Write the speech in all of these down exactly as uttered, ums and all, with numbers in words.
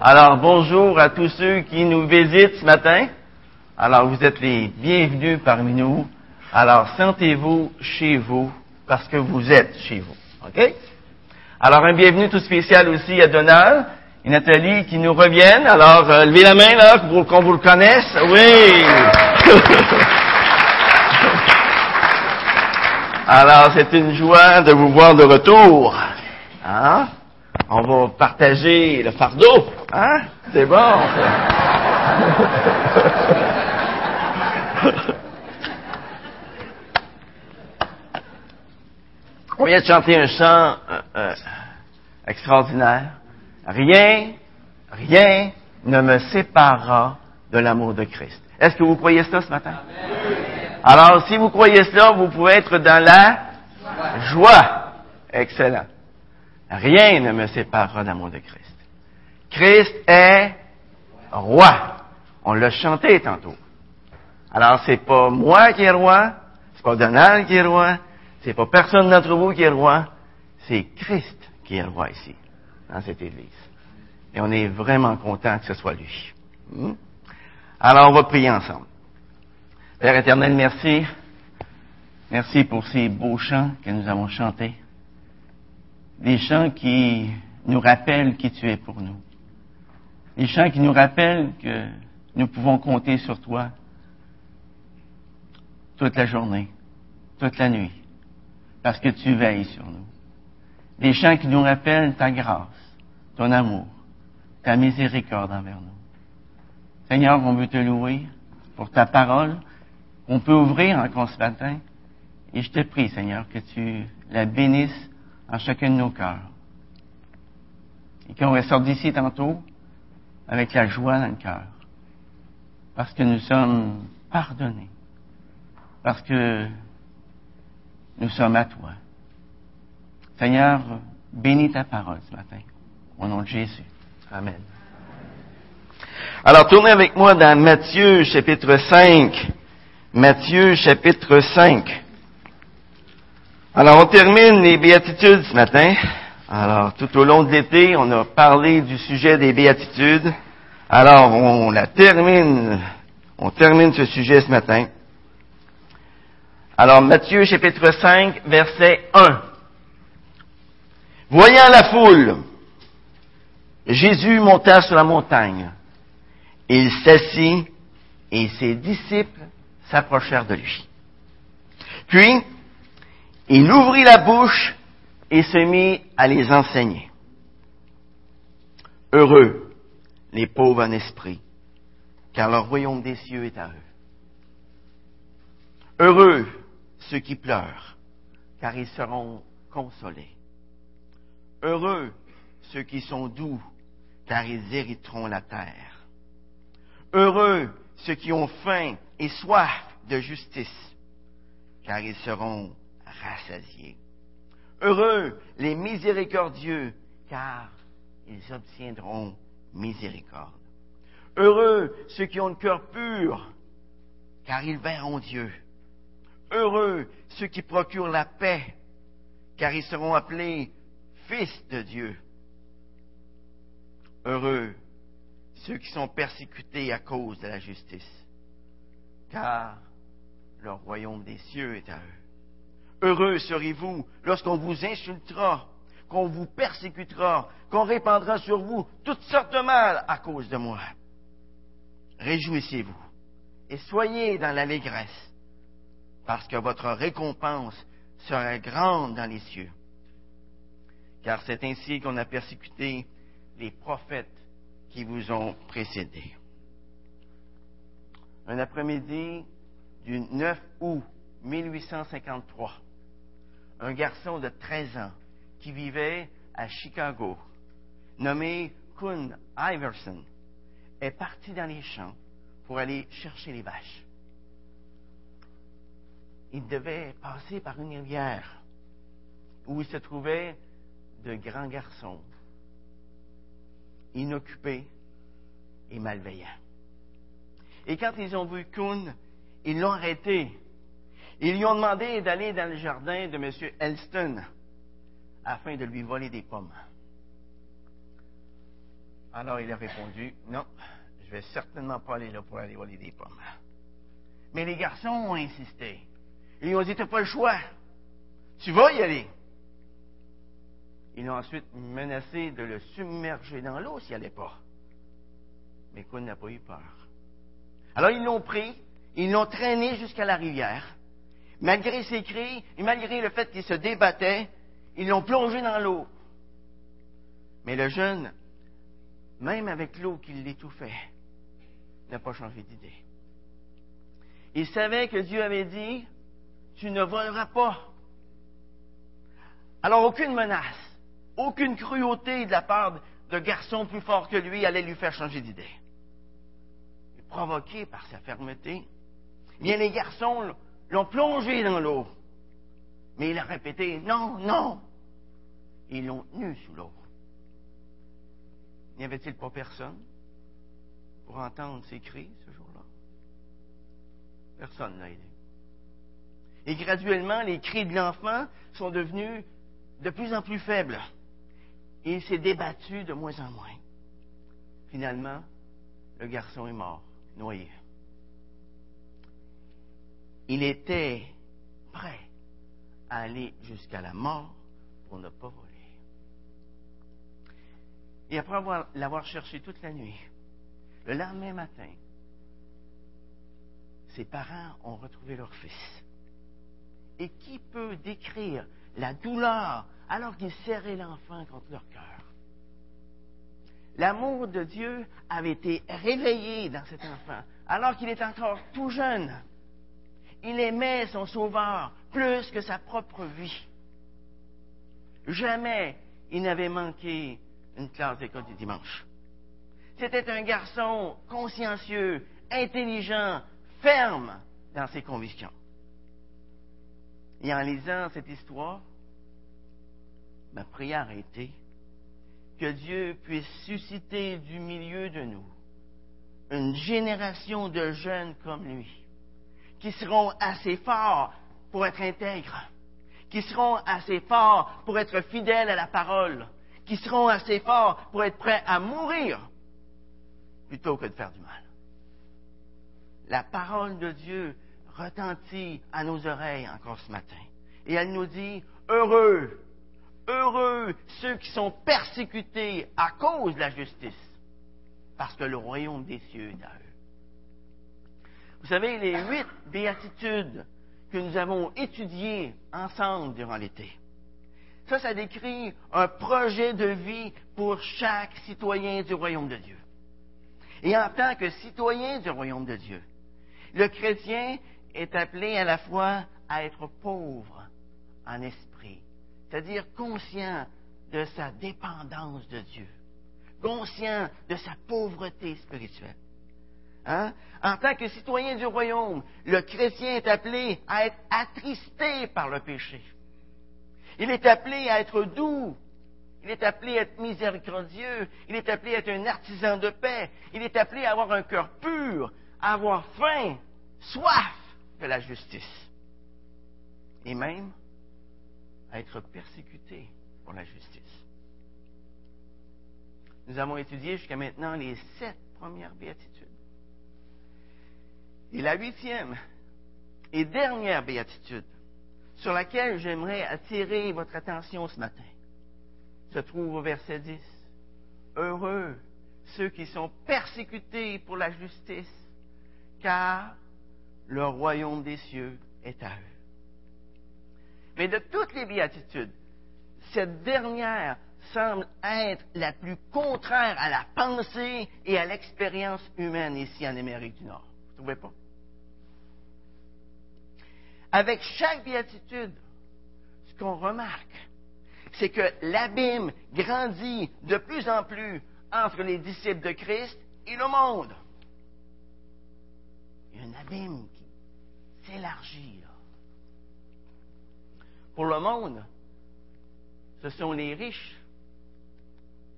Alors, bonjour à tous ceux qui nous visitent ce matin. Alors, vous êtes les bienvenus parmi nous. Alors, sentez-vous chez vous parce que vous êtes chez vous. OK? Alors, un bienvenue tout spécial aussi à Donald et Nathalie qui nous reviennent. Alors, euh, levez la main là, pour qu'on vous le connaisse. Oui! Alors, c'est une joie de vous voir de retour. Hein? On va partager le fardeau, hein? C'est bon, ça. On vient de chanter un chant euh, euh, extraordinaire. Rien, rien ne me séparera de l'amour de Christ. Est-ce que vous croyez ça ce matin? Alors, si vous croyez ça, vous pouvez être dans la joie. Excellent. Rien ne me séparera de l'amour de Christ. Christ est roi. On l'a chanté tantôt. Alors, c'est pas moi qui est roi, c'est pas Donald qui est roi, c'est pas personne d'entre vous qui est roi, c'est Christ qui est roi ici, dans cette Église. Et on est vraiment content que ce soit lui. Hmm? Alors, on va prier ensemble. Père éternel, merci. Merci pour ces beaux chants que nous avons chantés. Des chants qui nous rappellent qui tu es pour nous. Des chants qui nous rappellent que nous pouvons compter sur toi toute la journée, toute la nuit, parce que tu veilles sur nous. Des chants qui nous rappellent ta grâce, ton amour, ta miséricorde envers nous. Seigneur, on veut te louer pour ta parole qu'on peut ouvrir encore ce matin. Et je te prie, Seigneur, que tu la bénisses en chacun de nos cœurs. Et qu'on ressorte d'ici tantôt avec la joie dans le cœur. Parce que nous sommes pardonnés. Parce que nous sommes à toi. Seigneur, bénis ta parole ce matin. Au nom de Jésus. Amen. Alors, tournez avec moi dans Matthieu, chapitre cinq. Matthieu, chapitre cinq. Alors, on termine les béatitudes ce matin. Alors, tout au long de l'été, on a parlé du sujet des béatitudes. Alors, on la termine, on termine ce sujet ce matin. Alors, Matthieu, chapitre cinq, verset un. Voyant la foule, Jésus monta sur la montagne. Il s'assit et ses disciples s'approchèrent de lui. Puis, il ouvrit la bouche et se mit à les enseigner. Heureux les pauvres en esprit, car le royaume des cieux est à eux. Heureux ceux qui pleurent, car ils seront consolés. Heureux ceux qui sont doux, car ils hériteront la terre. Heureux ceux qui ont faim et soif de justice, car ils seront rassasiés. Heureux les miséricordieux, car ils obtiendront miséricorde. Heureux ceux qui ont le cœur pur, car ils verront Dieu. Heureux ceux qui procurent la paix, car ils seront appelés fils de Dieu. Heureux ceux qui sont persécutés à cause de la justice, car le royaume des cieux est à eux. Heureux serez-vous lorsqu'on vous insultera, qu'on vous persécutera, qu'on répandra sur vous toutes sortes de mal à cause de moi. Réjouissez-vous et soyez dans l'allégresse, parce que votre récompense sera grande dans les cieux. Car c'est ainsi qu'on a persécuté les prophètes qui vous ont précédés. Un après-midi du neuf août mille huit cent cinquante-trois. Un garçon de treize ans qui vivait à Chicago, nommé Cuny Iverson, est parti dans les champs pour aller chercher les vaches. Il devait passer par une rivière où il se trouvait de grands garçons, inoccupés et malveillants. Et quand ils ont vu Kuhn, ils l'ont arrêté. Ils lui ont demandé d'aller dans le jardin de M. Elston afin de lui voler des pommes. Alors il a répondu, « Non, je vais certainement pas aller là pour aller voler des pommes. » Mais les garçons ont insisté. Ils ont dit, « T'as pas le choix. Tu vas y aller. » Ils l'ont ensuite menacé de le submerger dans l'eau s'il n'y allait pas. Mais Kuhn n'a pas eu peur. Alors ils l'ont pris, ils l'ont traîné jusqu'à la rivière. Malgré ses cris, et malgré le fait qu'il se débattait, ils l'ont plongé dans l'eau. Mais le jeune, même avec l'eau qui l'étouffait, n'a pas changé d'idée. Il savait que Dieu avait dit, « Tu ne voleras pas. » Alors aucune menace, aucune cruauté de la part de garçons plus forts que lui allait lui faire changer d'idée. Et provoqué par sa fermeté, bien les garçons l'ont plongé dans l'eau. Mais il a répété, « Non, non !» Ils l'ont tenu sous l'eau. N'y avait-il pas personne pour entendre ses cris ce jour-là? Personne n'a aidé. Et graduellement, les cris de l'enfant sont devenus de plus en plus faibles. Et il s'est débattu de moins en moins. Finalement, le garçon est mort, noyé. Il était prêt à aller jusqu'à la mort pour ne pas voler. Et après avoir, l'avoir cherché toute la nuit, le lendemain matin, ses parents ont retrouvé leur fils. Et qui peut décrire la douleur alors qu'ils serraient l'enfant contre leur cœur? L'amour de Dieu avait été réveillé dans cet enfant alors qu'il est encore tout jeune. Il aimait son Sauveur plus que sa propre vie. Jamais il n'avait manqué une classe d'école du dimanche. C'était un garçon consciencieux, intelligent, ferme dans ses convictions. Et en lisant cette histoire, ma prière a été que Dieu puisse susciter du milieu de nous une génération de jeunes comme lui, qui seront assez forts pour être intègres, qui seront assez forts pour être fidèles à la parole, qui seront assez forts pour être prêts à mourir plutôt que de faire du mal. La parole de Dieu retentit à nos oreilles encore ce matin. Et elle nous dit, « Heureux, heureux ceux qui sont persécutés à cause de la justice, parce que le royaume des cieux est à eux. » Vous savez, les huit béatitudes que nous avons étudiées ensemble durant l'été, ça, ça décrit un projet de vie pour chaque citoyen du royaume de Dieu. Et en tant que citoyen du royaume de Dieu, le chrétien est appelé à la fois à être pauvre en esprit, c'est-à-dire conscient de sa dépendance de Dieu, conscient de sa pauvreté spirituelle. Hein? En tant que citoyen du royaume, le chrétien est appelé à être attristé par le péché. Il est appelé à être doux. Il est appelé à être miséricordieux. Il est appelé à être un artisan de paix. Il est appelé à avoir un cœur pur, à avoir faim, soif de la justice. Et même à être persécuté pour la justice. Nous avons étudié jusqu'à maintenant les sept premières béatitudes. Et la huitième et dernière béatitude, sur laquelle j'aimerais attirer votre attention ce matin, se trouve au verset dix. « Heureux ceux qui sont persécutés pour la justice, car le royaume des cieux est à eux. » Mais de toutes les béatitudes, cette dernière semble être la plus contraire à la pensée et à l'expérience humaine ici en Amérique du Nord. Vous ne trouvez pas? Avec chaque béatitude, ce qu'on remarque, c'est que l'abîme grandit de plus en plus entre les disciples de Christ et le monde. Il y a un abîme qui s'élargit. Pour le monde, ce sont les riches,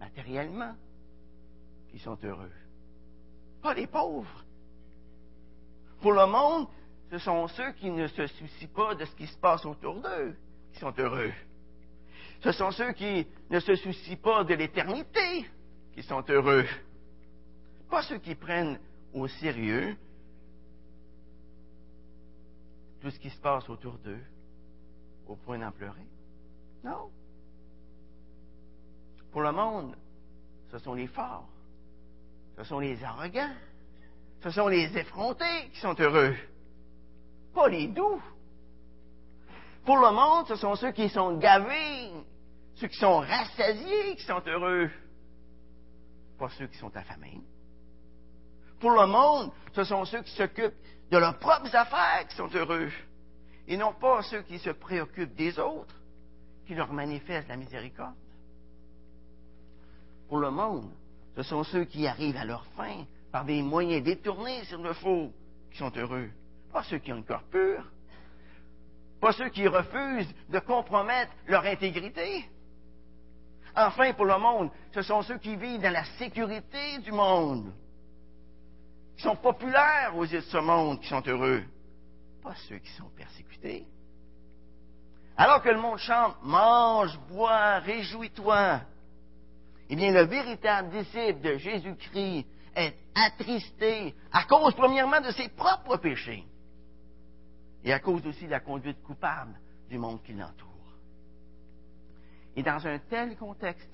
matériellement, qui sont heureux, pas les pauvres. Pour le monde, ce sont ceux qui ne se soucient pas de ce qui se passe autour d'eux qui sont heureux. Ce sont ceux qui ne se soucient pas de l'éternité qui sont heureux, pas ceux qui prennent au sérieux tout ce qui se passe autour d'eux au point d'en pleurer. Non. Pour le monde, ce sont les forts, ce sont les arrogants, ce sont les effrontés qui sont heureux, pas les doux. Pour le monde, ce sont ceux qui sont gavés, ceux qui sont rassasiés qui sont heureux, pas ceux qui sont affamés. Pour le monde, ce sont ceux qui s'occupent de leurs propres affaires qui sont heureux, et non pas ceux qui se préoccupent des autres, qui leur manifestent la miséricorde. Pour le monde, ce sont ceux qui arrivent à leur fin par des moyens détournés s'il le faut, qui sont heureux, pas ceux qui ont le cœur pur, pas ceux qui refusent de compromettre leur intégrité. Enfin, pour le monde, ce sont ceux qui vivent dans la sécurité du monde, qui sont populaires aux yeux de ce monde, qui sont heureux, pas ceux qui sont persécutés. Alors que le monde chante « Mange, bois, réjouis-toi », eh bien, le véritable disciple de Jésus-Christ est attristé à cause, premièrement, de ses propres péchés et à cause aussi de la conduite coupable du monde qui l'entoure. Et dans un tel contexte,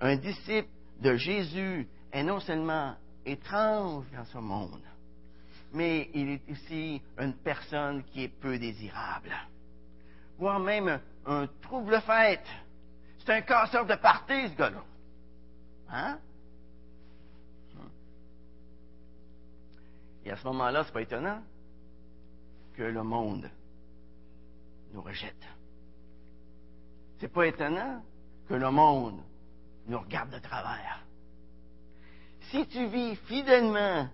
un disciple de Jésus est non seulement étrange dans ce monde, mais il est aussi une personne qui est peu désirable, voire même un trouble-fête. C'est un casseur de parties, ce gars-là. Hein? Et à ce moment-là, c'est pas étonnant que le monde nous rejette. C'est pas étonnant que le monde nous regarde de travers. Si tu vis fidèlement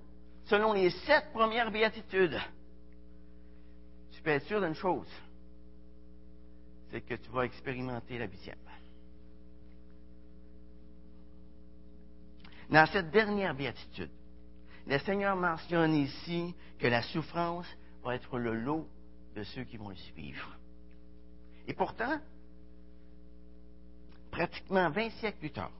selon les sept premières béatitudes, tu peux être sûr d'une chose, c'est que tu vas expérimenter la huitième. Dans cette dernière béatitude, le Seigneur mentionne ici que la souffrance va être le lot de ceux qui vont le suivre. Et pourtant, pratiquement vingt siècles plus tard,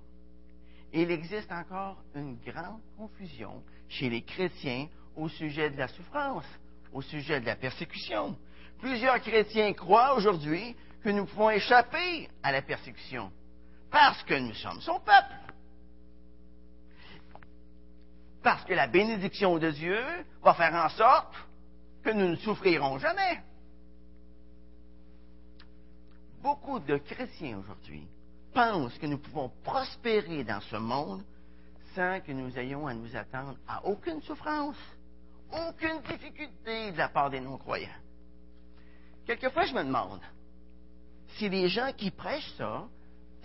il existe encore une grande confusion chez les chrétiens au sujet de la souffrance, au sujet de la persécution. Plusieurs chrétiens croient aujourd'hui que nous pouvons échapper à la persécution parce que nous sommes son peuple. Parce que la bénédiction de Dieu va faire en sorte que nous ne souffrirons jamais. Beaucoup de chrétiens aujourd'hui pensent que nous pouvons prospérer dans ce monde sans que nous ayons à nous attendre à aucune souffrance, aucune difficulté de la part des non-croyants. Quelquefois, je me demande si les gens qui prêchent ça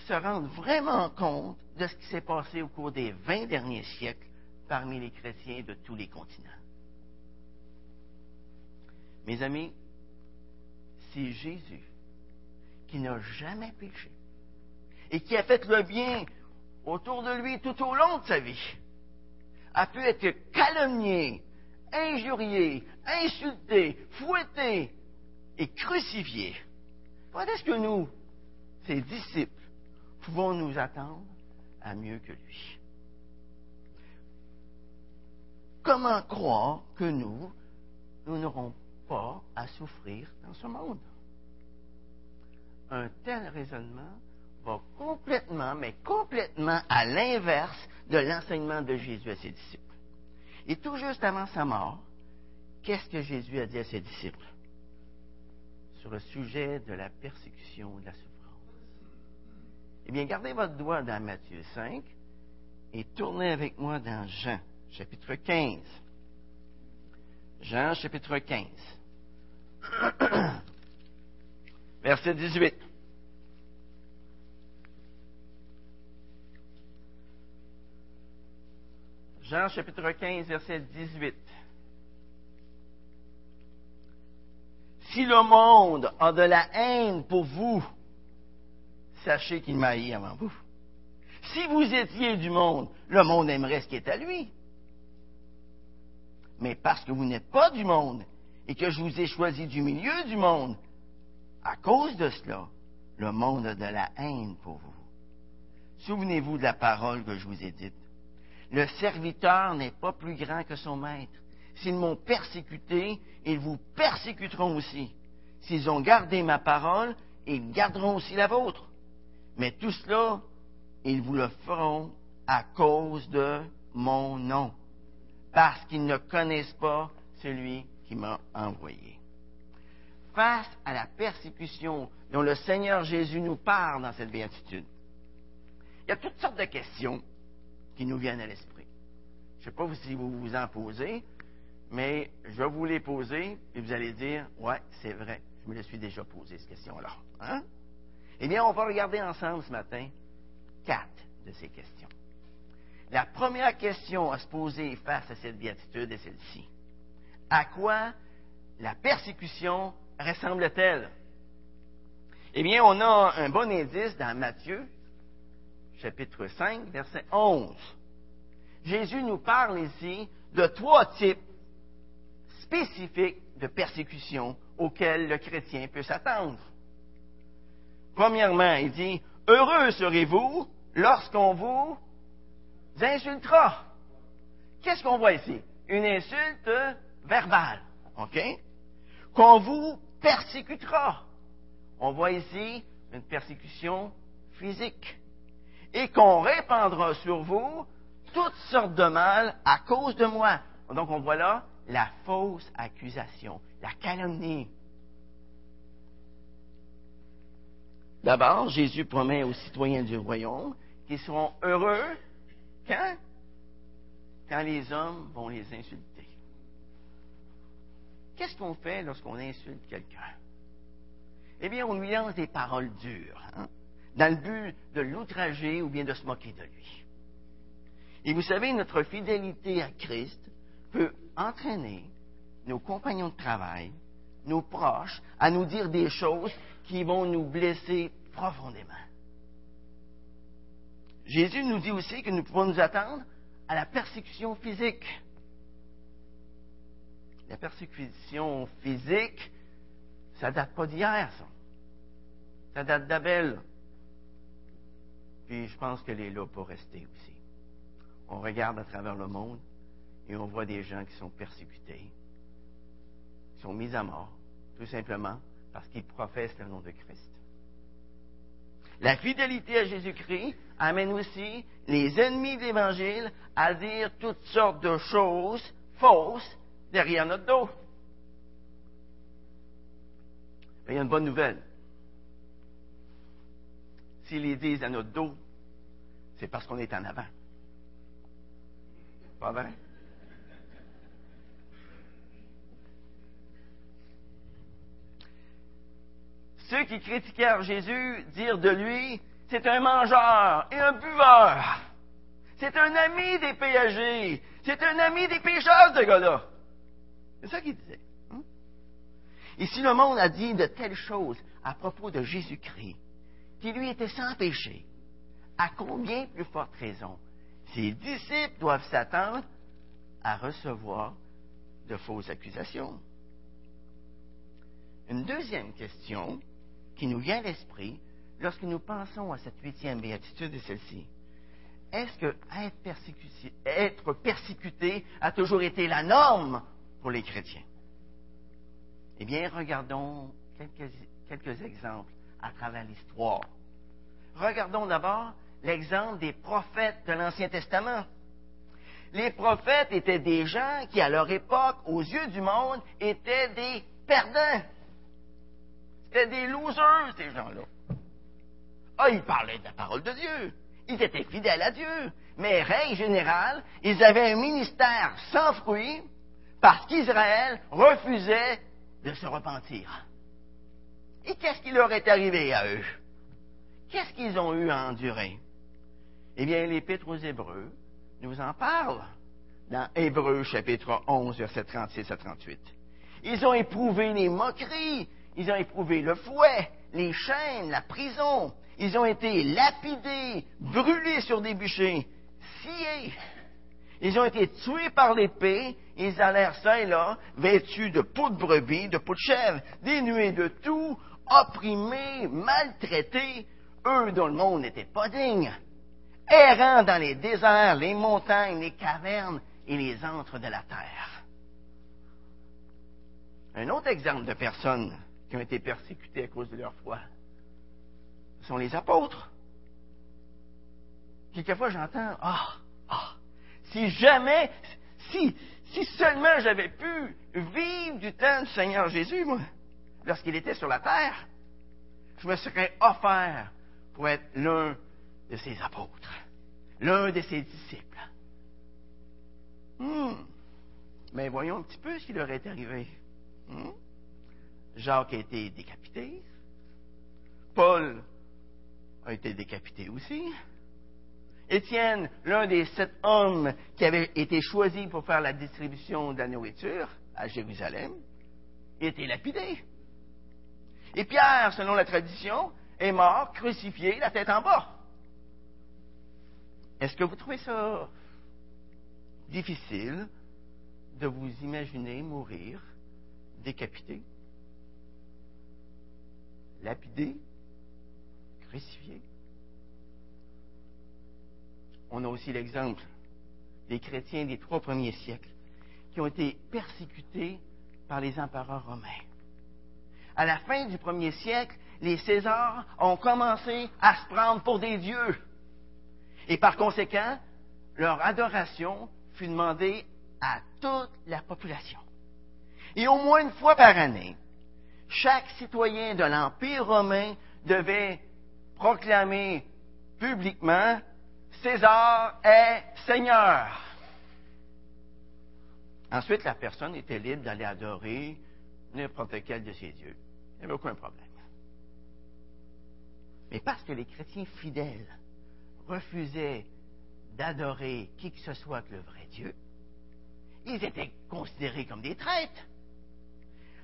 se rendent vraiment compte de ce qui s'est passé au cours des vingt derniers siècles parmi les chrétiens de tous les continents. Mes amis, c'est Jésus qui n'a jamais péché et qui a fait le bien autour de lui tout au long de sa vie, a pu être calomnié, injurié, insulté, fouetté et crucifié. Quand est-ce que nous, ses disciples, pouvons nous attendre à mieux que lui? Comment croire que nous, nous n'aurons pas à souffrir dans ce monde? Un tel raisonnement va complètement, mais complètement à l'inverse de l'enseignement de Jésus à ses disciples. Et tout juste avant sa mort, qu'est-ce que Jésus a dit à ses disciples sur le sujet de la persécution, de la souffrance? Eh bien, gardez votre doigt dans Matthieu cinq et tournez avec moi dans Jean. Chapitre quinze. Jean, chapitre quinze. Verset dix-huit. Jean, chapitre quinze, verset dix-huit. Si le monde a de la haine pour vous, sachez qu'il m'a haï avant vous. Si vous étiez du monde, le monde aimerait ce qui est à lui. Mais parce que vous n'êtes pas du monde et que je vous ai choisi du milieu du monde, à cause de cela, le monde a de la haine pour vous. Souvenez-vous de la parole que je vous ai dite. Le serviteur n'est pas plus grand que son maître. S'ils m'ont persécuté, ils vous persécuteront aussi. S'ils ont gardé ma parole, ils garderont aussi la vôtre. Mais tout cela, ils vous le feront à cause de mon nom, parce qu'ils ne connaissent pas celui qui m'a envoyé. Face à la persécution dont le Seigneur Jésus nous parle dans cette béatitude, il y a toutes sortes de questions qui nous viennent à l'esprit. Je ne sais pas si vous vous en posez, mais je vais vous les poser, et vous allez dire, « Ouais, c'est vrai, je me la suis déjà posée, cette question-là. Hein? » Eh bien, on va regarder ensemble ce matin quatre de ces questions. La première question à se poser face à cette béatitude est celle-ci. À quoi la persécution ressemble-t-elle? Eh bien, on a un bon indice dans Matthieu, chapitre cinq, verset onze. Jésus nous parle ici de trois types spécifiques de persécution auxquelles le chrétien peut s'attendre. Premièrement, il dit « Heureux serez-vous lorsqu'on vous insultera ». Qu'est-ce qu'on voit ici? Une insulte verbale, OK? Qu'on vous persécutera. On voit ici une persécution physique. Et qu'on répandra sur vous toutes sortes de mal à cause de moi. Donc, on voit là la fausse accusation, la calomnie. D'abord, Jésus promet aux citoyens du royaume qu'ils seront heureux quand? Quand les hommes vont les insulter. Qu'est-ce qu'on fait lorsqu'on insulte quelqu'un? Eh bien, on lui lance des paroles dures, hein, dans le but de l'outrager ou bien de se moquer de lui. Et vous savez, notre fidélité à Christ peut entraîner nos compagnons de travail, nos proches, à nous dire des choses qui vont nous blesser profondément. Jésus nous dit aussi que nous pouvons nous attendre à la persécution physique. La persécution physique, ça ne date pas d'hier, ça. Ça date d'Abel. Puis je pense qu'elle est là pour rester aussi. On regarde à travers le monde et on voit des gens qui sont persécutés, qui sont mis à mort, tout simplement parce qu'ils professent le nom de Christ. La fidélité à Jésus-Christ amène aussi les ennemis de l'Évangile à dire toutes sortes de choses fausses derrière notre dos. Mais il y a une bonne nouvelle. S'ils les disent à notre dos, c'est parce qu'on est en avant. Pas vrai? Ceux qui critiquèrent Jésus dirent de lui, « C'est un mangeur et un buveur. C'est un ami des péagers. C'est un ami des pécheurs, ce gars-là. » C'est ça qu'ils disaient. Hein? Et si le monde a dit de telles choses à propos de Jésus-Christ, qui lui était sans péché, à combien plus forte raison ses disciples doivent s'attendre à recevoir de fausses accusations? Une deuxième question qui nous vient à l'esprit lorsque nous pensons à cette huitième béatitude est celle-ci. Est-ce que être persécuté, être persécuté a toujours été la norme pour les chrétiens? Eh bien, regardons quelques, quelques exemples à travers l'histoire. Regardons d'abord l'exemple des prophètes de l'Ancien Testament. Les prophètes étaient des gens qui, à leur époque, aux yeux du monde, étaient des perdants. C'était des losers, ces gens-là. Ah, ils parlaient de la parole de Dieu. Ils étaient fidèles à Dieu. Mais, règle générale, ils avaient un ministère sans fruit parce qu'Israël refusait de se repentir. Et qu'est-ce qui leur est arrivé à eux? Qu'est-ce qu'ils ont eu à endurer? Eh bien, l'Épître aux Hébreux nous en parle dans Hébreux, chapitre onze, versets trente-six à trente-huit. Ils ont éprouvé les moqueries, ils ont éprouvé le fouet, les chaînes, la prison. Ils ont été lapidés, brûlés sur des bûchers, sciés. Ils ont été tués par l'épée, ils allèrent ça et là, vêtus de peaux de brebis, de peaux de chèvre, dénués de tout, opprimés, maltraités, eux dont le monde n'était pas digne. errant dans les déserts, les montagnes, les cavernes et les antres de la terre. Un autre exemple de personnes qui ont été persécutées à cause de leur foi, ce sont les apôtres. Quelquefois, j'entends « Ah, ah, si jamais, si, si seulement j'avais pu vivre du temps du Seigneur Jésus, moi, lorsqu'il était sur la terre, je me serais offert pour être l'un de ses apôtres, l'un de ses disciples. » Hmm. Mais voyons un petit peu ce qui leur est arrivé. Hmm. Jacques a été décapité. Paul a été décapité aussi. Étienne, l'un des sept hommes qui avait été choisi pour faire la distribution de la nourriture à Jérusalem, était lapidé. Et Pierre, selon la tradition, est mort, crucifié, la tête en bas. Est-ce que vous trouvez ça difficile de vous imaginer mourir décapité, lapidé, crucifié? On a aussi l'exemple des chrétiens des trois premiers siècles qui ont été persécutés par les empereurs romains. À la fin du premier siècle, les Césars ont commencé à se prendre pour des dieux. Et par conséquent, leur adoration fut demandée à toute la population. Et au moins une fois par année, chaque citoyen de l'Empire romain devait proclamer publiquement « César est Seigneur ». Ensuite, la personne était libre d'aller adorer n'importe quel de ses dieux. Il n'y avait aucun problème. Mais parce que les chrétiens fidèles refusaient d'adorer qui que ce soit que le vrai Dieu, ils étaient considérés comme des traîtres.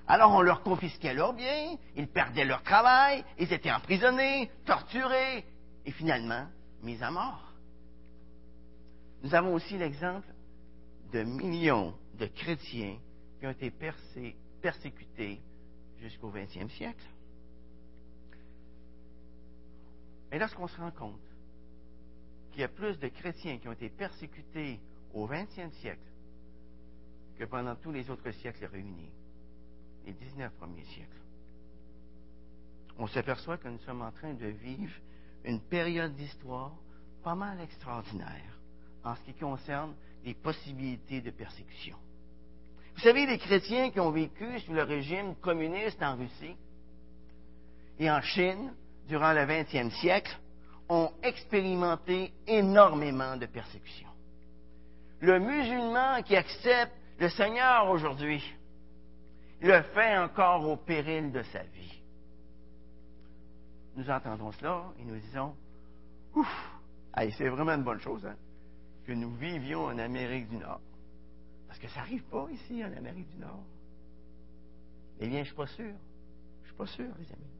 Alors on leur confisquait leurs biens, ils perdaient leur travail, ils étaient emprisonnés, torturés et finalement mis à mort. Nous avons aussi l'exemple de millions de chrétiens qui ont été persé- persécutés jusqu'au vingtième siècle. Mais lorsqu'on se rend compte qu'il y a plus de chrétiens qui ont été persécutés au vingtième siècle que pendant tous les autres siècles réunis, les dix-neuf premiers siècles, on s'aperçoit que nous sommes en train de vivre une période d'histoire pas mal extraordinaire en ce qui concerne les possibilités de persécution. Vous savez, les chrétiens qui ont vécu sous le régime communiste en Russie et en Chine durant le vingtième siècle ont expérimenté énormément de persécutions. Le musulman qui accepte le Seigneur aujourd'hui le fait encore au péril de sa vie. Nous entendons cela et nous disons « Ouf, hey, c'est vraiment une bonne chose, hein, que nous vivions en Amérique du Nord. » Parce que ça n'arrive pas ici, en Amérique du Nord. Eh bien, je ne suis pas sûr. Je ne suis pas sûr, les amis.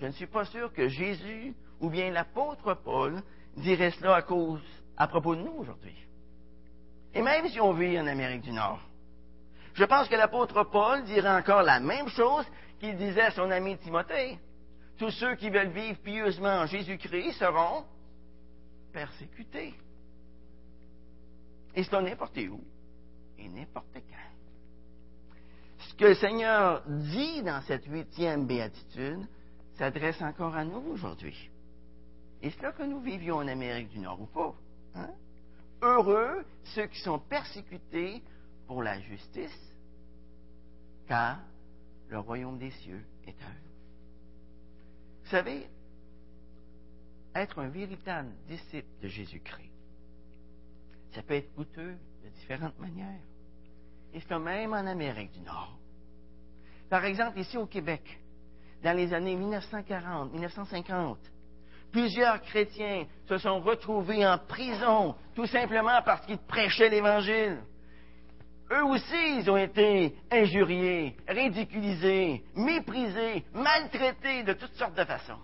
Je ne suis pas sûr que Jésus ou bien l'apôtre Paul dirait cela à cause, à propos de nous aujourd'hui. Et même si on vit en Amérique du Nord, je pense que l'apôtre Paul dirait encore la même chose qu'il disait à son ami Timothée. Tous ceux qui veulent vivre pieusement en Jésus-Christ seront persécutés. Et c'est n'importe où et n'importe quand. Ce que le Seigneur dit dans cette huitième béatitude s'adresse encore à nous aujourd'hui. Et c'est là que nous vivions en Amérique du Nord ou pas. Hein? Heureux ceux qui sont persécutés pour la justice, car le royaume des cieux est à eux. Vous savez, être un véritable disciple de Jésus-Christ, ça peut être coûteux de différentes manières. Et c'est même en Amérique du Nord. Par exemple, ici au Québec, dans les années mille neuf cent quarante, mille neuf cent cinquante, plusieurs chrétiens se sont retrouvés en prison, tout simplement parce qu'ils prêchaient l'Évangile. Eux aussi, ils ont été injuriés, ridiculisés, méprisés, maltraités de toutes sortes de façons.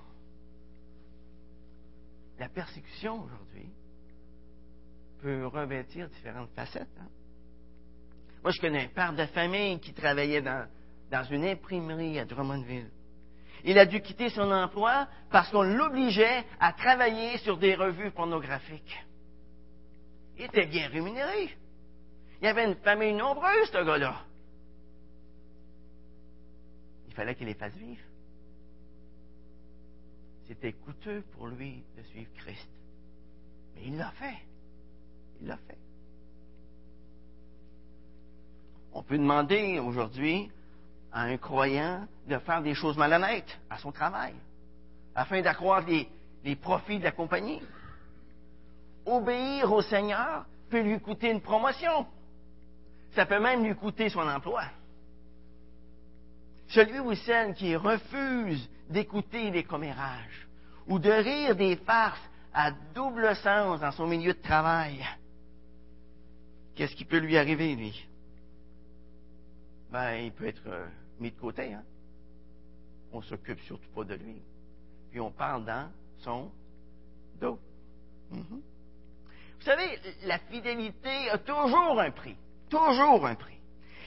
La persécution aujourd'hui peut revêtir différentes facettes. Hein? Moi, je connais un père de famille qui travaillait dans, dans une imprimerie à Drummondville. Il a dû quitter son emploi parce qu'on l'obligeait à travailler sur des revues pornographiques. Il était bien rémunéré. Il avait une famille nombreuse, ce gars-là. Il fallait qu'il les fasse vivre. C'était coûteux pour lui de suivre Christ. Mais il l'a fait. Il l'a fait. On peut demander aujourd'hui à un croyant de faire des choses malhonnêtes à son travail, afin d'accroître les, les profits de la compagnie. Obéir au Seigneur peut lui coûter une promotion. Ça peut même lui coûter son emploi. Celui ou celle qui refuse d'écouter les commérages ou de rire des farces à double sens dans son milieu de travail, qu'est-ce qui peut lui arriver, lui? Ben, il peut être euh, mis de côté. Hein? On ne s'occupe surtout pas de lui. Puis on parle dans son dos. Mm-hmm. Vous savez, la fidélité a toujours un prix. Toujours un prix.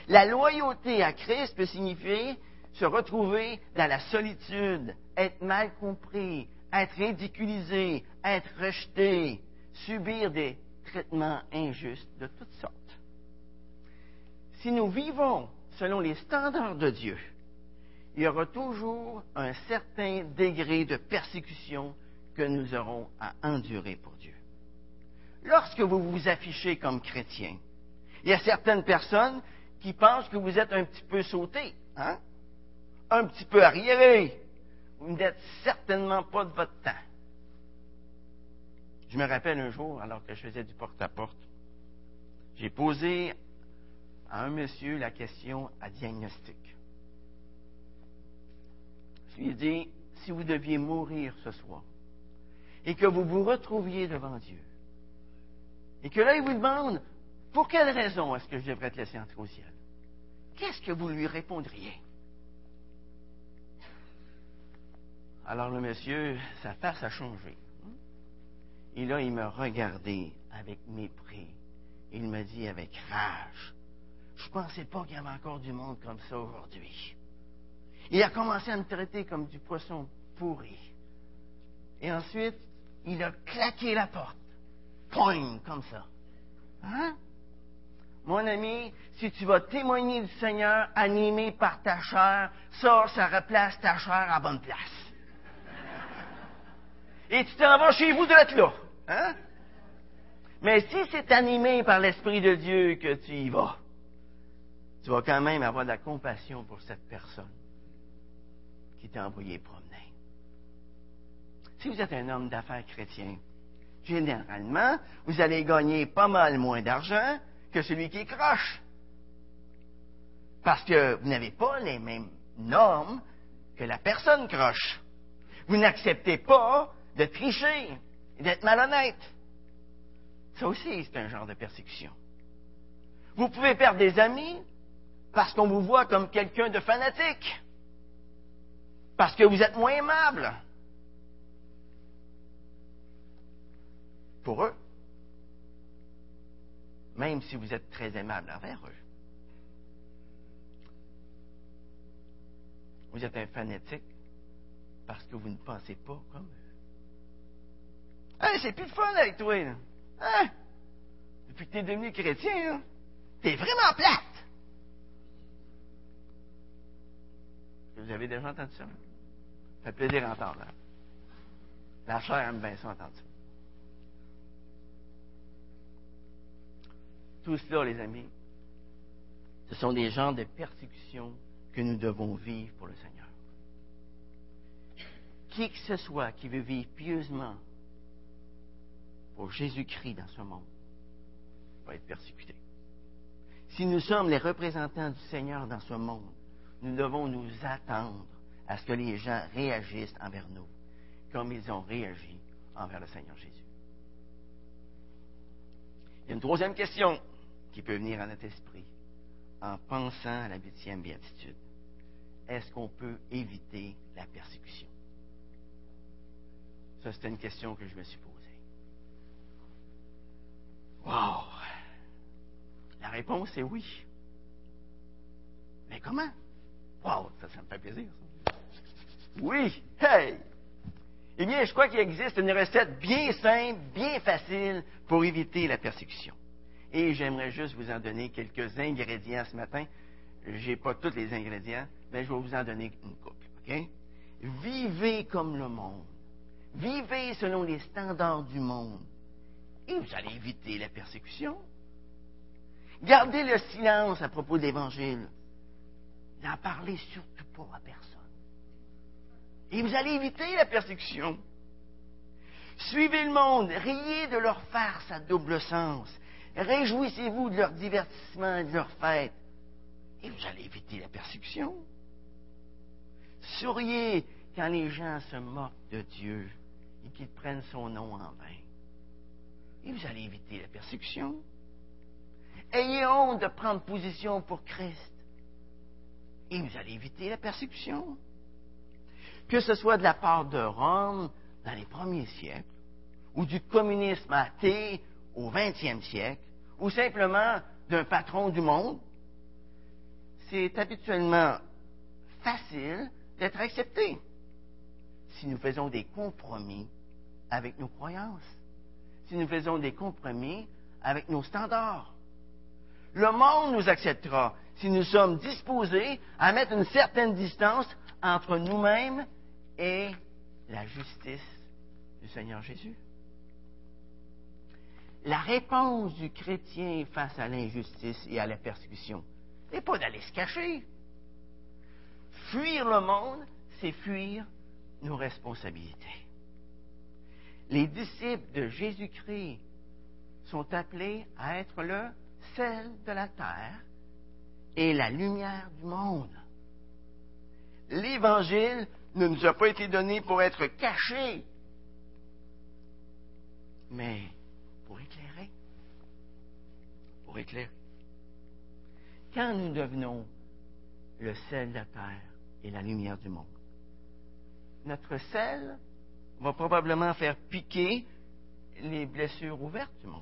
La loyauté à Christ peut signifier se retrouver dans la solitude, être mal compris, être ridiculisé, être rejeté, subir des traitements injustes de toutes sortes. Si nous vivons selon les standards de Dieu, il y aura toujours un certain degré de persécution que nous aurons à endurer pour Dieu. Lorsque vous vous affichez comme chrétien, il y a certaines personnes qui pensent que vous êtes un petit peu sauté, hein? Un petit peu arriéré. Vous n'êtes certainement pas de votre temps. Je me rappelle un jour, alors que je faisais du porte-à-porte, j'ai posé à un monsieur la question à diagnostic. Je lui ai dit, si vous deviez mourir ce soir et que vous vous retrouviez devant Dieu et que là, il vous demande, pour quelle raison est-ce que je devrais te laisser entrer au ciel? Qu'est-ce que vous lui répondriez? Alors le monsieur, sa face a changé. Et là, il me regardait avec mépris. Il me dit avec rage, je ne pensais pas qu'il y avait encore du monde comme ça aujourd'hui. Il a commencé à me traiter comme du poisson pourri. Et ensuite, il a claqué la porte. Poing, comme ça. Hein? Mon ami, si tu vas témoigner du Seigneur animé par ta chair, ça, ça replace ta chair à bonne place. Et tu t'en vas chez vous de l'être là. Hein? Mais si c'est animé par l'Esprit de Dieu que tu y vas, tu vas quand même avoir de la compassion pour cette personne qui t'a envoyé promener. Si vous êtes un homme d'affaires chrétien, généralement, vous allez gagner pas mal moins d'argent que celui qui croche. Parce que vous n'avez pas les mêmes normes que la personne croche. Vous n'acceptez pas de tricher, d'être malhonnête. Ça aussi, c'est un genre de persécution. Vous pouvez perdre des amis, parce qu'on vous voit comme quelqu'un de fanatique. Parce que vous êtes moins aimable. Pour eux. Même si vous êtes très aimable envers eux. Vous êtes un fanatique parce que vous ne pensez pas comme eux. Hey, c'est plus de fun avec toi. Là. Hein? Depuis que tu es devenu chrétien, là, t'es vraiment plate. Vous avez déjà entendu ça? Ça fait plaisir d'entendre. Hein? La chair aime bien ça, entendre ça. Tout cela, les amis, ce sont des genres de persécutions que nous devons vivre pour le Seigneur. Qui que ce soit qui veut vivre pieusement pour Jésus-Christ dans ce monde va être persécuté. Si nous sommes les représentants du Seigneur dans ce monde, nous devons nous attendre à ce que les gens réagissent envers nous, comme ils ont réagi envers le Seigneur Jésus. Il y a une troisième question qui peut venir à notre esprit en pensant à la huitième béatitude. Est-ce qu'on peut éviter la persécution? Ça, c'était une question que je me suis posée. Wow! La réponse est oui. Mais comment? Wow, ça, ça me fait plaisir, ça. Oui! Hey! Eh bien, je crois qu'il existe une recette bien simple, bien facile pour éviter la persécution. Et j'aimerais juste vous en donner quelques ingrédients ce matin. Je n'ai pas tous les ingrédients, mais je vais vous en donner une couple. Okay? Vivez comme le monde. Vivez selon les standards du monde. Et vous allez éviter la persécution. Gardez le silence à propos de l'Évangile. N'en parlez surtout pas à personne. Et vous allez éviter la persécution. Suivez le monde, riez de leurs farces à double sens. Réjouissez-vous de leurs divertissements et de leurs fêtes. Et vous allez éviter la persécution. Souriez quand les gens se moquent de Dieu et qu'ils prennent son nom en vain. Et vous allez éviter la persécution. Ayez honte de prendre position pour Christ. Et vous allez éviter la persécution. Que ce soit de la part de Rome dans les premiers siècles, ou du communisme athée au vingtième siècle, ou simplement d'un patron du monde, c'est habituellement facile d'être accepté si nous faisons des compromis avec nos croyances, si nous faisons des compromis avec nos standards. Le monde nous acceptera si nous sommes disposés à mettre une certaine distance entre nous-mêmes et la justice du Seigneur Jésus. La réponse du chrétien face à l'injustice et à la persécution n'est pas d'aller se cacher. Fuir le monde, c'est fuir nos responsabilités. Les disciples de Jésus-Christ sont appelés à être le sel de la terre et la lumière du monde. L'Évangile ne nous a pas été donné pour être caché, mais pour éclairer. Pour éclairer. Quand nous devenons le sel de la terre et la lumière du monde, notre sel va probablement faire piquer les blessures ouvertes du monde.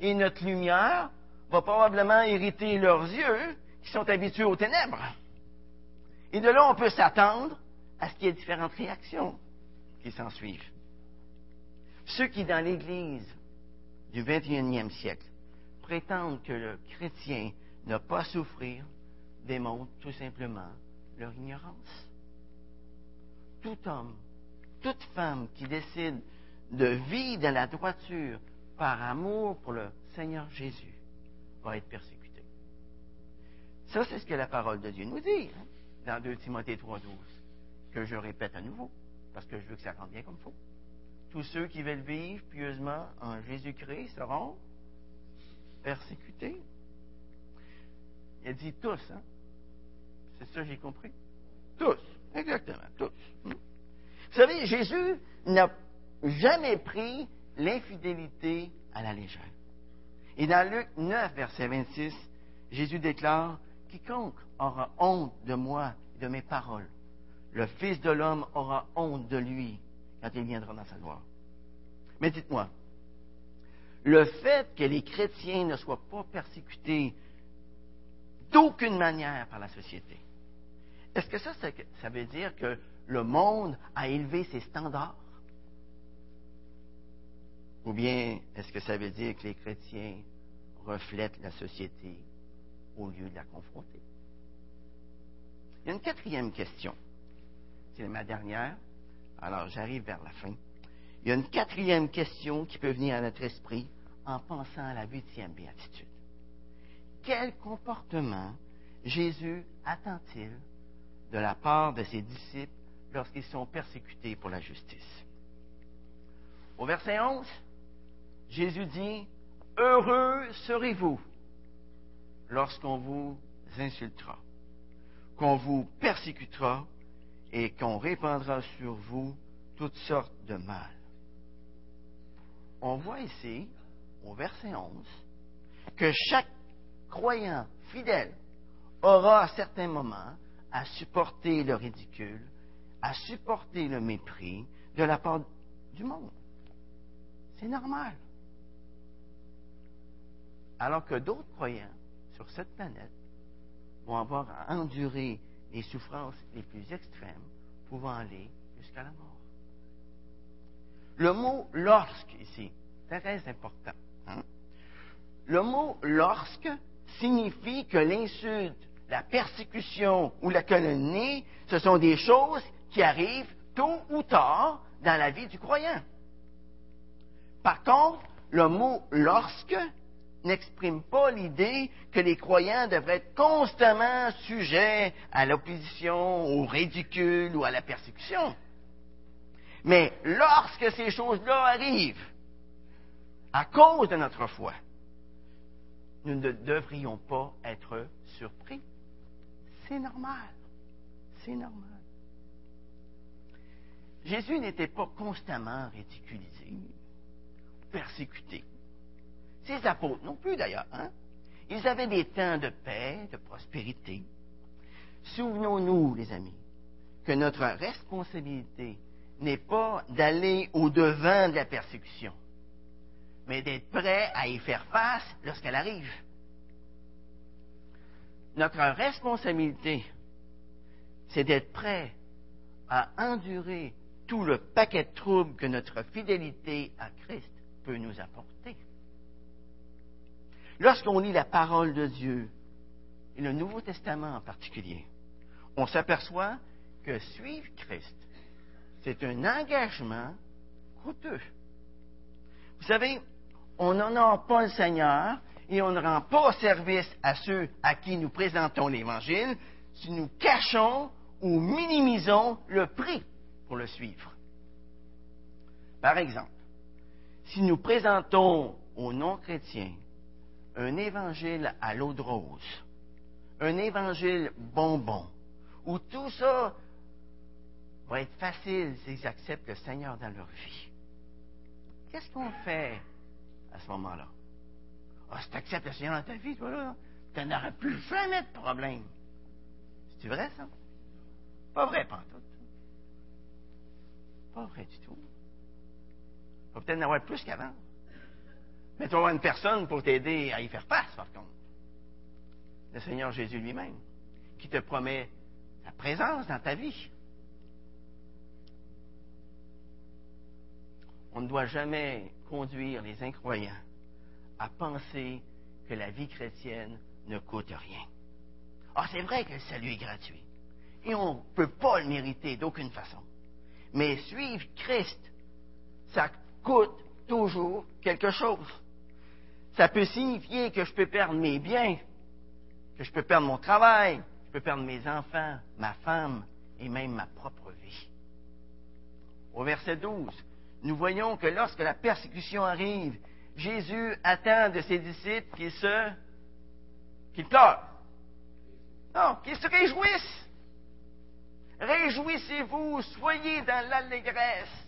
Et notre lumière va probablement irriter leurs yeux qui sont habitués aux ténèbres. Et de là, on peut s'attendre à ce qu'il y ait différentes réactions qui s'en suivent. Ceux qui, dans l'Église du vingt et unième siècle, prétendent que le chrétien n'a pas à souffrir, démontrent tout simplement leur ignorance. Tout homme, toute femme qui décide de vivre dans la droiture par amour pour le Seigneur Jésus va être persécuté. Ça, c'est ce que la parole de Dieu nous dit, hein? Dans deux Timothée trois douze, que je répète à nouveau, parce que je veux que ça rentre bien comme il faut. Tous ceux qui veulent vivre pieusement en Jésus-Christ seront persécutés. Il dit tous, hein? C'est ça que j'ai compris? Tous, exactement, tous. Vous savez, Jésus n'a jamais pris l'infidélité à la légère. Et dans Luc neuf, verset vingt-six, Jésus déclare: quiconque aura honte de moi et de mes paroles, le Fils de l'homme aura honte de lui quand il viendra dans sa gloire. Mais dites-moi, le fait que les chrétiens ne soient pas persécutés d'aucune manière par la société, est-ce que ça, ça, ça veut dire que le monde a élevé ses standards? Ou bien, est-ce que ça veut dire que les chrétiens reflètent la société au lieu de la confronter? Il y a une quatrième question. C'est ma dernière. Alors, j'arrive vers la fin. Il y a une quatrième question qui peut venir à notre esprit en pensant à la huitième béatitude. Quel comportement Jésus attend-il de la part de ses disciples lorsqu'ils sont persécutés pour la justice? Au verset onze, Jésus dit: « Heureux serez-vous lorsqu'on vous insultera, qu'on vous persécutera et qu'on répandra sur vous toutes sortes de mal. » On voit ici, au verset onze, que chaque croyant fidèle aura à certains moments à supporter le ridicule, à supporter le mépris de la part du monde. C'est normal. Alors que d'autres croyants sur cette planète vont avoir à endurer les souffrances les plus extrêmes pouvant aller jusqu'à la mort. Le mot « lorsque » ici, très important. Hein? Le mot « lorsque » signifie que l'insulte, la persécution ou la calomnie, ce sont des choses qui arrivent tôt ou tard dans la vie du croyant. Par contre, le mot « lorsque » n'exprime pas l'idée que les croyants devraient être constamment sujets à l'opposition, au ridicule ou à la persécution. Mais lorsque ces choses-là arrivent, à cause de notre foi, nous ne devrions pas être surpris. C'est normal. C'est normal. Jésus n'était pas constamment ridiculisé, persécuté. Ses apôtres non plus, d'ailleurs. Hein? Ils avaient des temps de paix, de prospérité. Souvenons-nous, les amis, que notre responsabilité n'est pas d'aller au-devant de la persécution, mais d'être prêt à y faire face lorsqu'elle arrive. Notre responsabilité, c'est d'être prêt à endurer tout le paquet de troubles que notre fidélité à Christ peut nous apporter. Lorsqu'on lit la parole de Dieu, et le Nouveau Testament en particulier, on s'aperçoit que suivre Christ, c'est un engagement coûteux. Vous savez, on n'honore pas le Seigneur et on ne rend pas service à ceux à qui nous présentons l'Évangile si nous cachons ou minimisons le prix pour le suivre. Par exemple, si nous présentons aux non-chrétiens un évangile à l'eau de rose, un évangile bonbon, où tout ça va être facile s'ils acceptent le Seigneur dans leur vie. Qu'est-ce qu'on fait à ce moment-là? Ah, oh, si tu acceptes le Seigneur dans ta vie, toi, là, tu n'auras plus jamais de problème. C'est-tu vrai, ça? Pas vrai, pantoute. Pas vrai du tout. Il va peut-être en avoir plus qu'avant. Mais tu vas avoir une personne pour t'aider à y faire face, par contre. Le Seigneur Jésus lui-même, qui te promet sa présence dans ta vie. On ne doit jamais conduire les incroyants à penser que la vie chrétienne ne coûte rien. Ah, c'est vrai que le salut est gratuit. Et on ne peut pas le mériter d'aucune façon. Mais suivre Christ, ça coûte toujours quelque chose. Ça peut signifier que je peux perdre mes biens, que je peux perdre mon travail, je peux perdre mes enfants, ma femme et même ma propre vie. Au verset douze, nous voyons que lorsque la persécution arrive, Jésus attend de ses disciples qu'ils se... qu'ils pleurent. Non, qu'ils se réjouissent. Réjouissez-vous, soyez dans l'allégresse.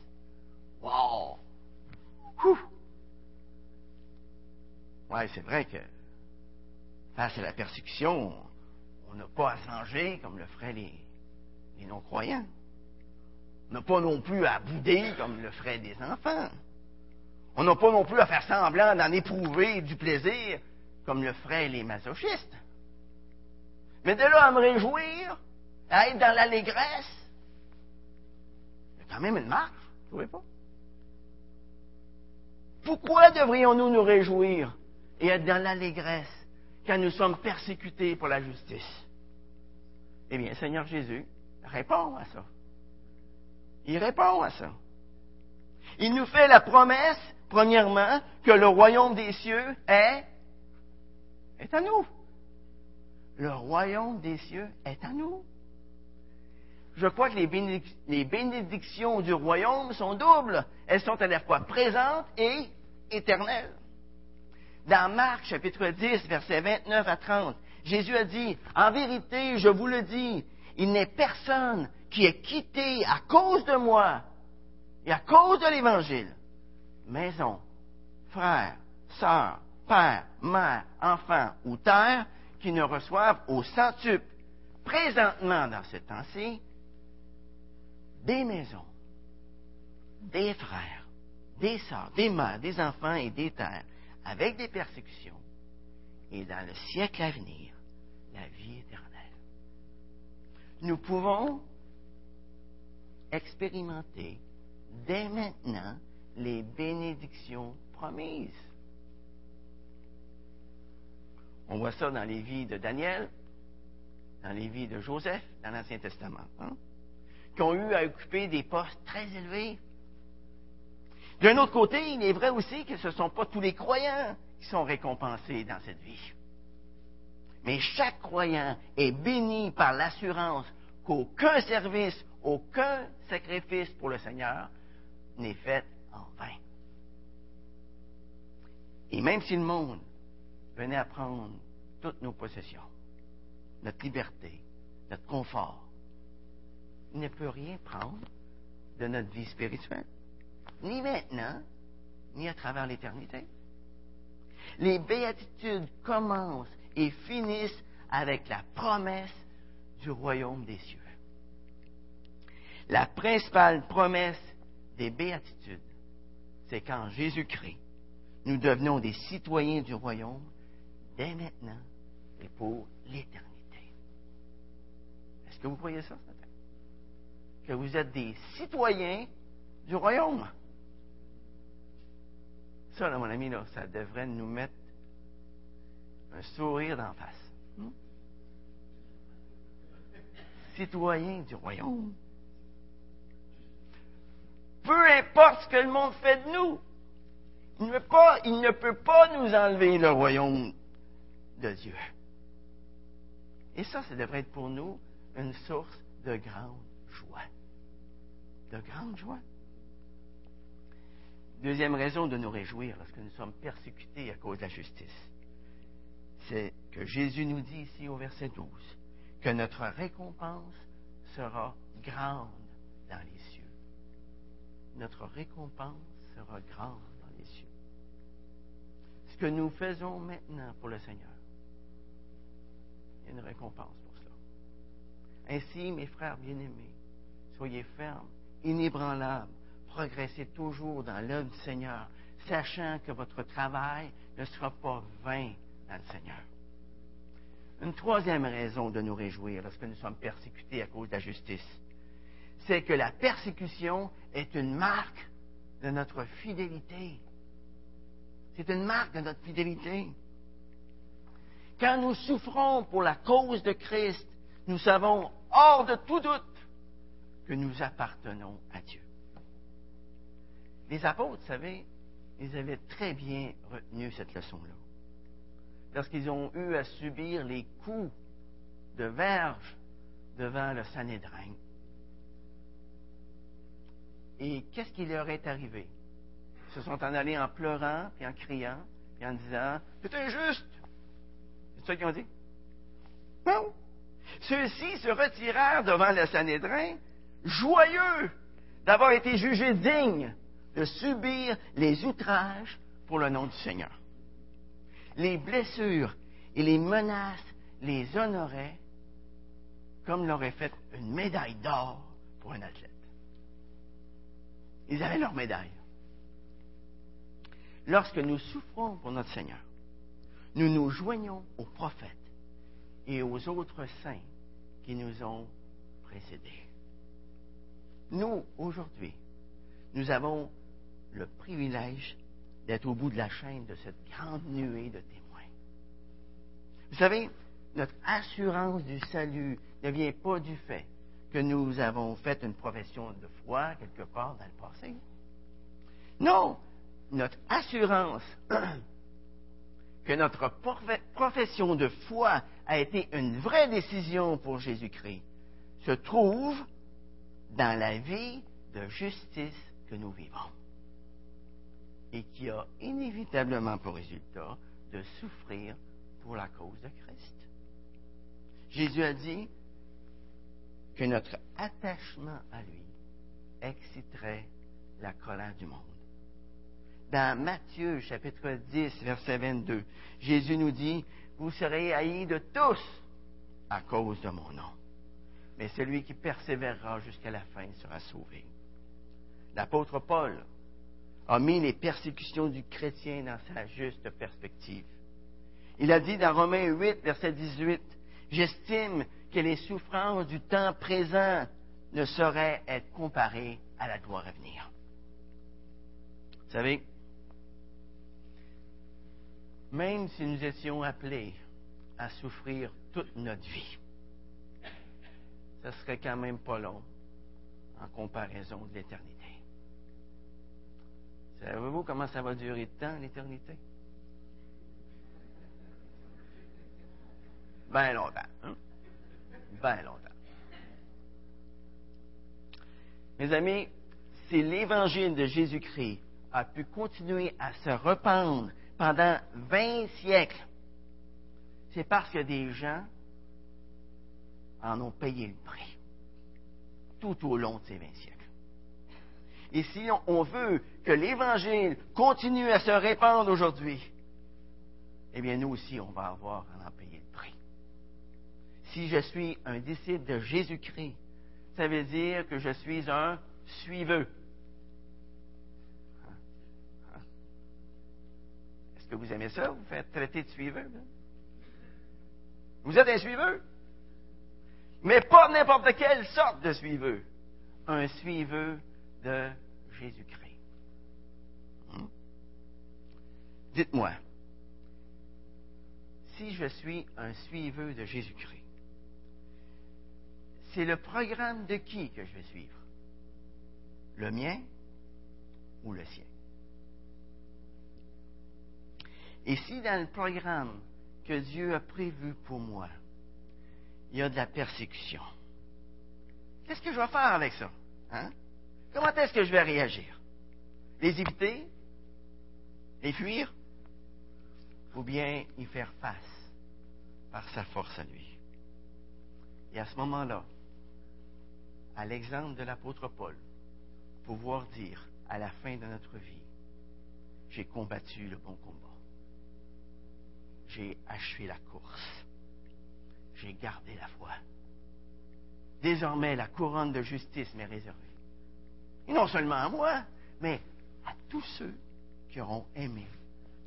Wow! Ouh! Ouais, c'est vrai que face à la persécution, on n'a pas à s'engager comme le feraient les, les non-croyants. On n'a pas non plus à bouder comme le feraient des enfants. On n'a pas non plus à faire semblant d'en éprouver du plaisir comme le feraient les masochistes. Mais de là à me réjouir, à être dans l'allégresse, il y a quand même une marche, vous trouvez pas? Pourquoi devrions-nous nous réjouir et être dans l'allégresse quand nous sommes persécutés pour la justice? Eh bien, Seigneur Jésus répond à ça. Il répond à ça. Il nous fait la promesse, premièrement, que le royaume des cieux est, est à nous. Le royaume des cieux est à nous. Je crois que les, bénédic- les bénédictions du royaume sont doubles. Elles sont à la fois présentes et éternelles. Dans Marc, chapitre dix, versets vingt-neuf à trente, Jésus a dit, « En vérité, je vous le dis, il n'est personne qui est quitté à cause de moi et à cause de l'Évangile. Maison, frère, sœur, père, mère, enfant ou terre, qui ne reçoivent au centuple, présentement dans ce temps-ci, des maisons, des frères, des sœurs, des mères, des enfants et des terres, avec des persécutions, et dans le siècle à venir, la vie éternelle. » Nous pouvons expérimenter dès maintenant les bénédictions promises. On voit ça dans les vies de Daniel, dans les vies de Joseph, dans l'Ancien Testament, hein, qui ont eu à occuper des postes très élevés. D'un autre côté, il est vrai aussi que ce ne sont pas tous les croyants qui sont récompensés dans cette vie. Mais chaque croyant est béni par l'assurance qu'aucun service, aucun sacrifice pour le Seigneur n'est fait en vain. Et même si le monde venait à prendre toutes nos possessions, notre liberté, notre confort, il ne peut rien prendre de notre vie spirituelle, ni maintenant, ni à travers l'éternité. Les béatitudes commencent et finissent avec la promesse du royaume des cieux. La principale promesse des béatitudes, c'est qu'en Jésus-Christ, nous devenons des citoyens du royaume dès maintenant et pour l'éternité. Est-ce que vous croyez ça ce matin? Que vous êtes des citoyens du royaume. Ça, là, mon ami, là, ça devrait nous mettre un sourire d'en face. Hmm? Citoyens du royaume. Peu importe ce que le monde fait de nous, il ne peut pas, il ne peut pas nous enlever le royaume de Dieu. Et ça, ça devrait être pour nous une source de grande joie. De grande joie. Deuxième raison de nous réjouir lorsque nous sommes persécutés à cause de la justice, c'est que Jésus nous dit ici au verset douze que notre récompense sera grande dans les cieux. Notre récompense sera grande dans les cieux. Ce que nous faisons maintenant pour le Seigneur, il y a une récompense pour cela. Ainsi, mes frères bien-aimés, soyez fermes, inébranlables, progressez toujours dans l'œuvre du Seigneur, sachant que votre travail ne sera pas vain dans le Seigneur. Une troisième raison de nous réjouir lorsque nous sommes persécutés à cause de la justice, c'est que la persécution est une marque de notre fidélité. C'est une marque de notre fidélité. Quand nous souffrons pour la cause de Christ, nous savons hors de tout doute que nous appartenons à Dieu. Les apôtres, vous savez, ils avaient très bien retenu cette leçon-là. Lorsqu'ils ont eu à subir les coups de verge devant le Sanhédrin. Et qu'est-ce qui leur est arrivé? Ils se sont en allés en pleurant, puis en criant, puis en disant « C'est injuste! » C'est ça qu'ils ont dit? Non! Ceux-ci se retirèrent devant le Sanhédrin, joyeux d'avoir été jugés dignes de subir les outrages pour le nom du Seigneur. Les blessures et les menaces les honoraient comme l'aurait fait une médaille d'or pour un athlète. Ils avaient leur médaille. Lorsque nous souffrons pour notre Seigneur, nous nous joignons aux prophètes et aux autres saints qui nous ont précédés. Nous, aujourd'hui, nous avons le privilège d'être au bout de la chaîne de cette grande nuée de témoins. Vous savez, notre assurance du salut ne vient pas du fait que nous avons fait une profession de foi quelque part dans le passé. Non, notre assurance que notre profession de foi a été une vraie décision pour Jésus-Christ se trouve dans la vie de justice que nous vivons et qui a inévitablement pour résultat de souffrir pour la cause de Christ. Jésus a dit que notre attachement à lui exciterait la colère du monde. Dans Matthieu, chapitre dix, verset vingt-deux, Jésus nous dit « Vous serez haïs de tous à cause de mon nom, mais celui qui persévérera jusqu'à la fin sera sauvé. » L'apôtre Paul a mis les persécutions du chrétien dans sa juste perspective. Il a dit dans Romains huit, verset dix-huit, « J'estime que les souffrances du temps présent ne saurait être comparé à la gloire à venir. Vous savez, même si nous étions appelés à souffrir toute notre vie, ce serait quand même pas long en comparaison de l'éternité. Savez-vous comment ça va durer de temps, l'éternité? Ben longtemps, hein? Ben longtemps. Mes amis, si l'Évangile de Jésus-Christ a pu continuer à se répandre pendant vingt siècles, c'est parce que des gens en ont payé le prix tout au long de ces vingt siècles. Et si on veut que l'Évangile continue à se répandre aujourd'hui, eh bien, nous aussi, on va avoir à en payer le prix. Si je suis un disciple de Jésus-Christ, ça veut dire que je suis un suiveux. Hein? Hein? Est-ce que vous aimez ça, vous faites traiter de suiveux? Là? Vous êtes un suiveux, mais pas n'importe quelle sorte de suiveux. Un suiveux de Jésus-Christ. Hum? Dites-moi, si je suis un suiveur de Jésus-Christ, c'est le programme de qui que je vais suivre? Le mien ou le sien? Et si dans le programme que Dieu a prévu pour moi, il y a de la persécution, qu'est-ce que je vais faire avec ça? Hein? Comment est-ce que je vais réagir? Les éviter? Les fuir? Ou bien y faire face par sa force à lui. Et à ce moment-là, à l'exemple de l'apôtre Paul, pouvoir dire à la fin de notre vie, j'ai combattu le bon combat, j'ai achevé la course, j'ai gardé la foi. Désormais, la couronne de justice m'est réservée. Et non seulement à moi, mais à tous ceux qui auront aimé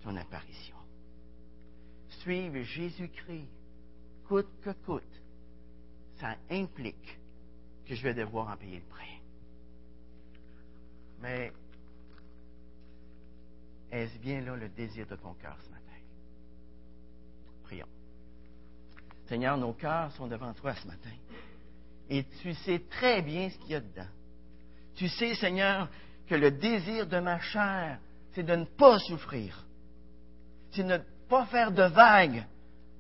son apparition. Suivre Jésus-Christ, coûte que coûte, ça implique que je vais devoir en payer le prix. Mais est-ce bien là le désir de ton cœur ce matin? Prions. Seigneur, nos cœurs sont devant toi ce matin. Et tu sais très bien ce qu'il y a dedans. Tu sais, Seigneur, que le désir de ma chair, c'est de ne pas souffrir. C'est de ne pas faire de vagues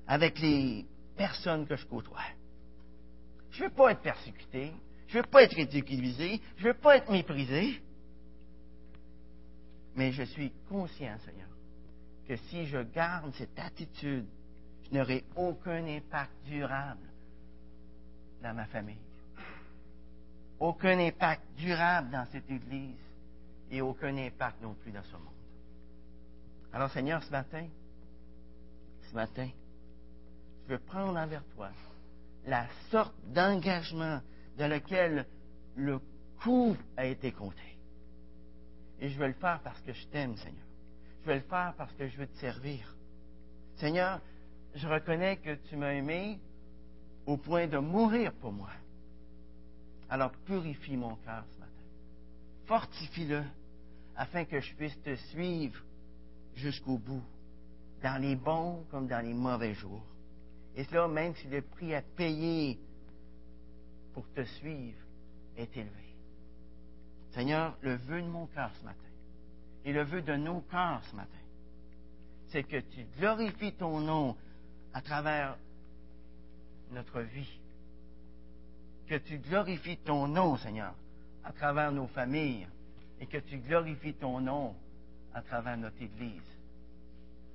avec les personnes que je côtoie. Je ne veux pas être persécuté, je ne veux pas être ridiculisé, je ne veux pas être méprisé. Mais je suis conscient, Seigneur, que si je garde cette attitude, je n'aurai aucun impact durable dans ma famille, aucun impact durable dans cette Église et aucun impact non plus dans ce monde. Alors, Seigneur, ce matin, Ce matin, je veux prendre envers toi la sorte d'engagement dans lequel le coût a été compté. Et je veux le faire parce que je t'aime, Seigneur. Je veux le faire parce que je veux te servir. Seigneur, je reconnais que tu m'as aimé au point de mourir pour moi. Alors purifie mon cœur ce matin. Fortifie-le afin que je puisse te suivre jusqu'au bout, dans les bons comme dans les mauvais jours. Et cela, même si le prix à payer pour te suivre est élevé. Seigneur, le vœu de mon cœur ce matin, et le vœu de nos cœurs ce matin, c'est que tu glorifies ton nom à travers notre vie. Que tu glorifies ton nom, Seigneur, à travers nos familles, et que tu glorifies ton nom à travers notre Église.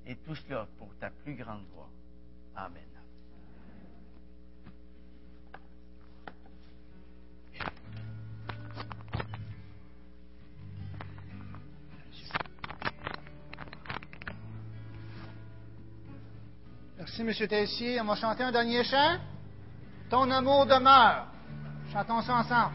Et tout cela pour ta plus grande gloire. Amen. Merci, M. Tessier. On va chanter un dernier chant. Ton amour demeure. Chantons ça ensemble.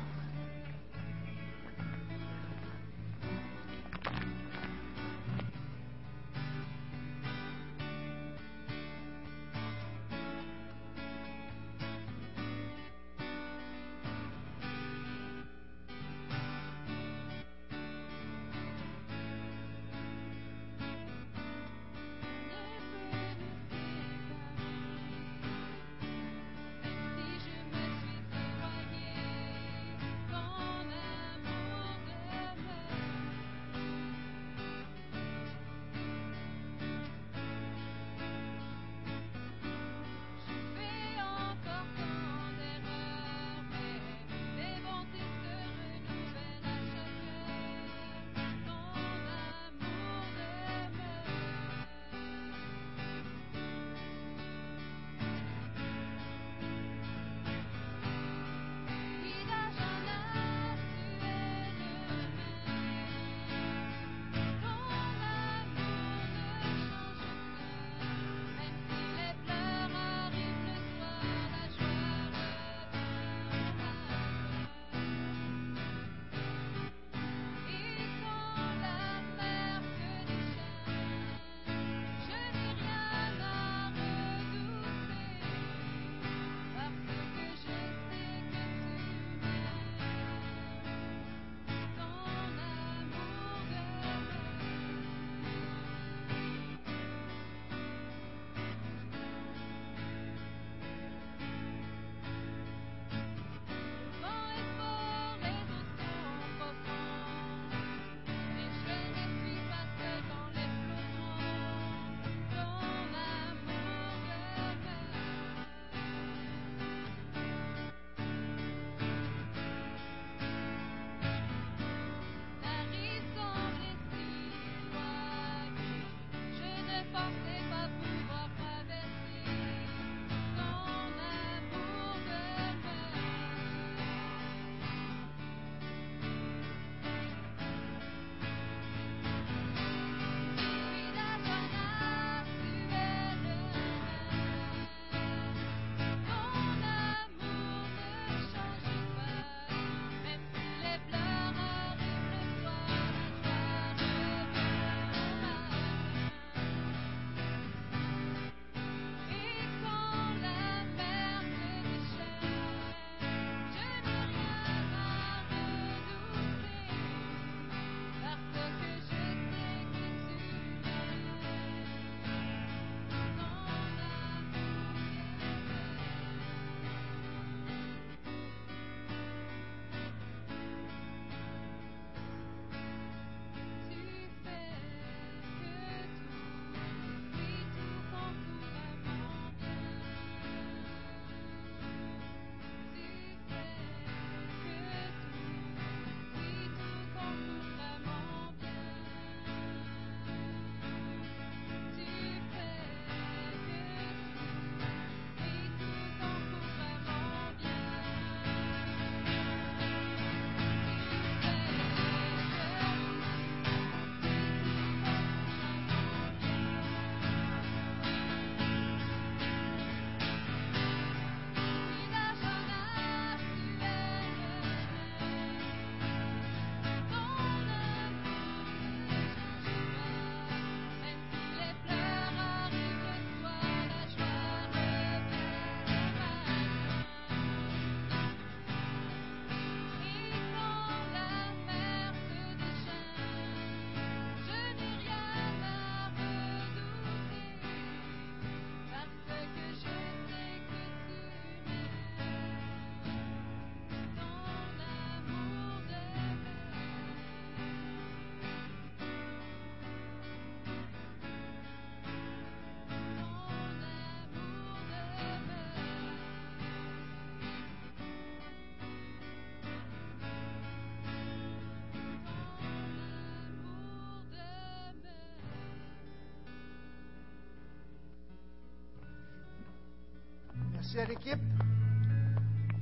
Merci à l'équipe.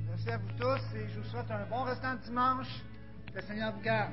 Merci à vous tous et je vous souhaite un bon restant de dimanche. Que le Seigneur vous garde.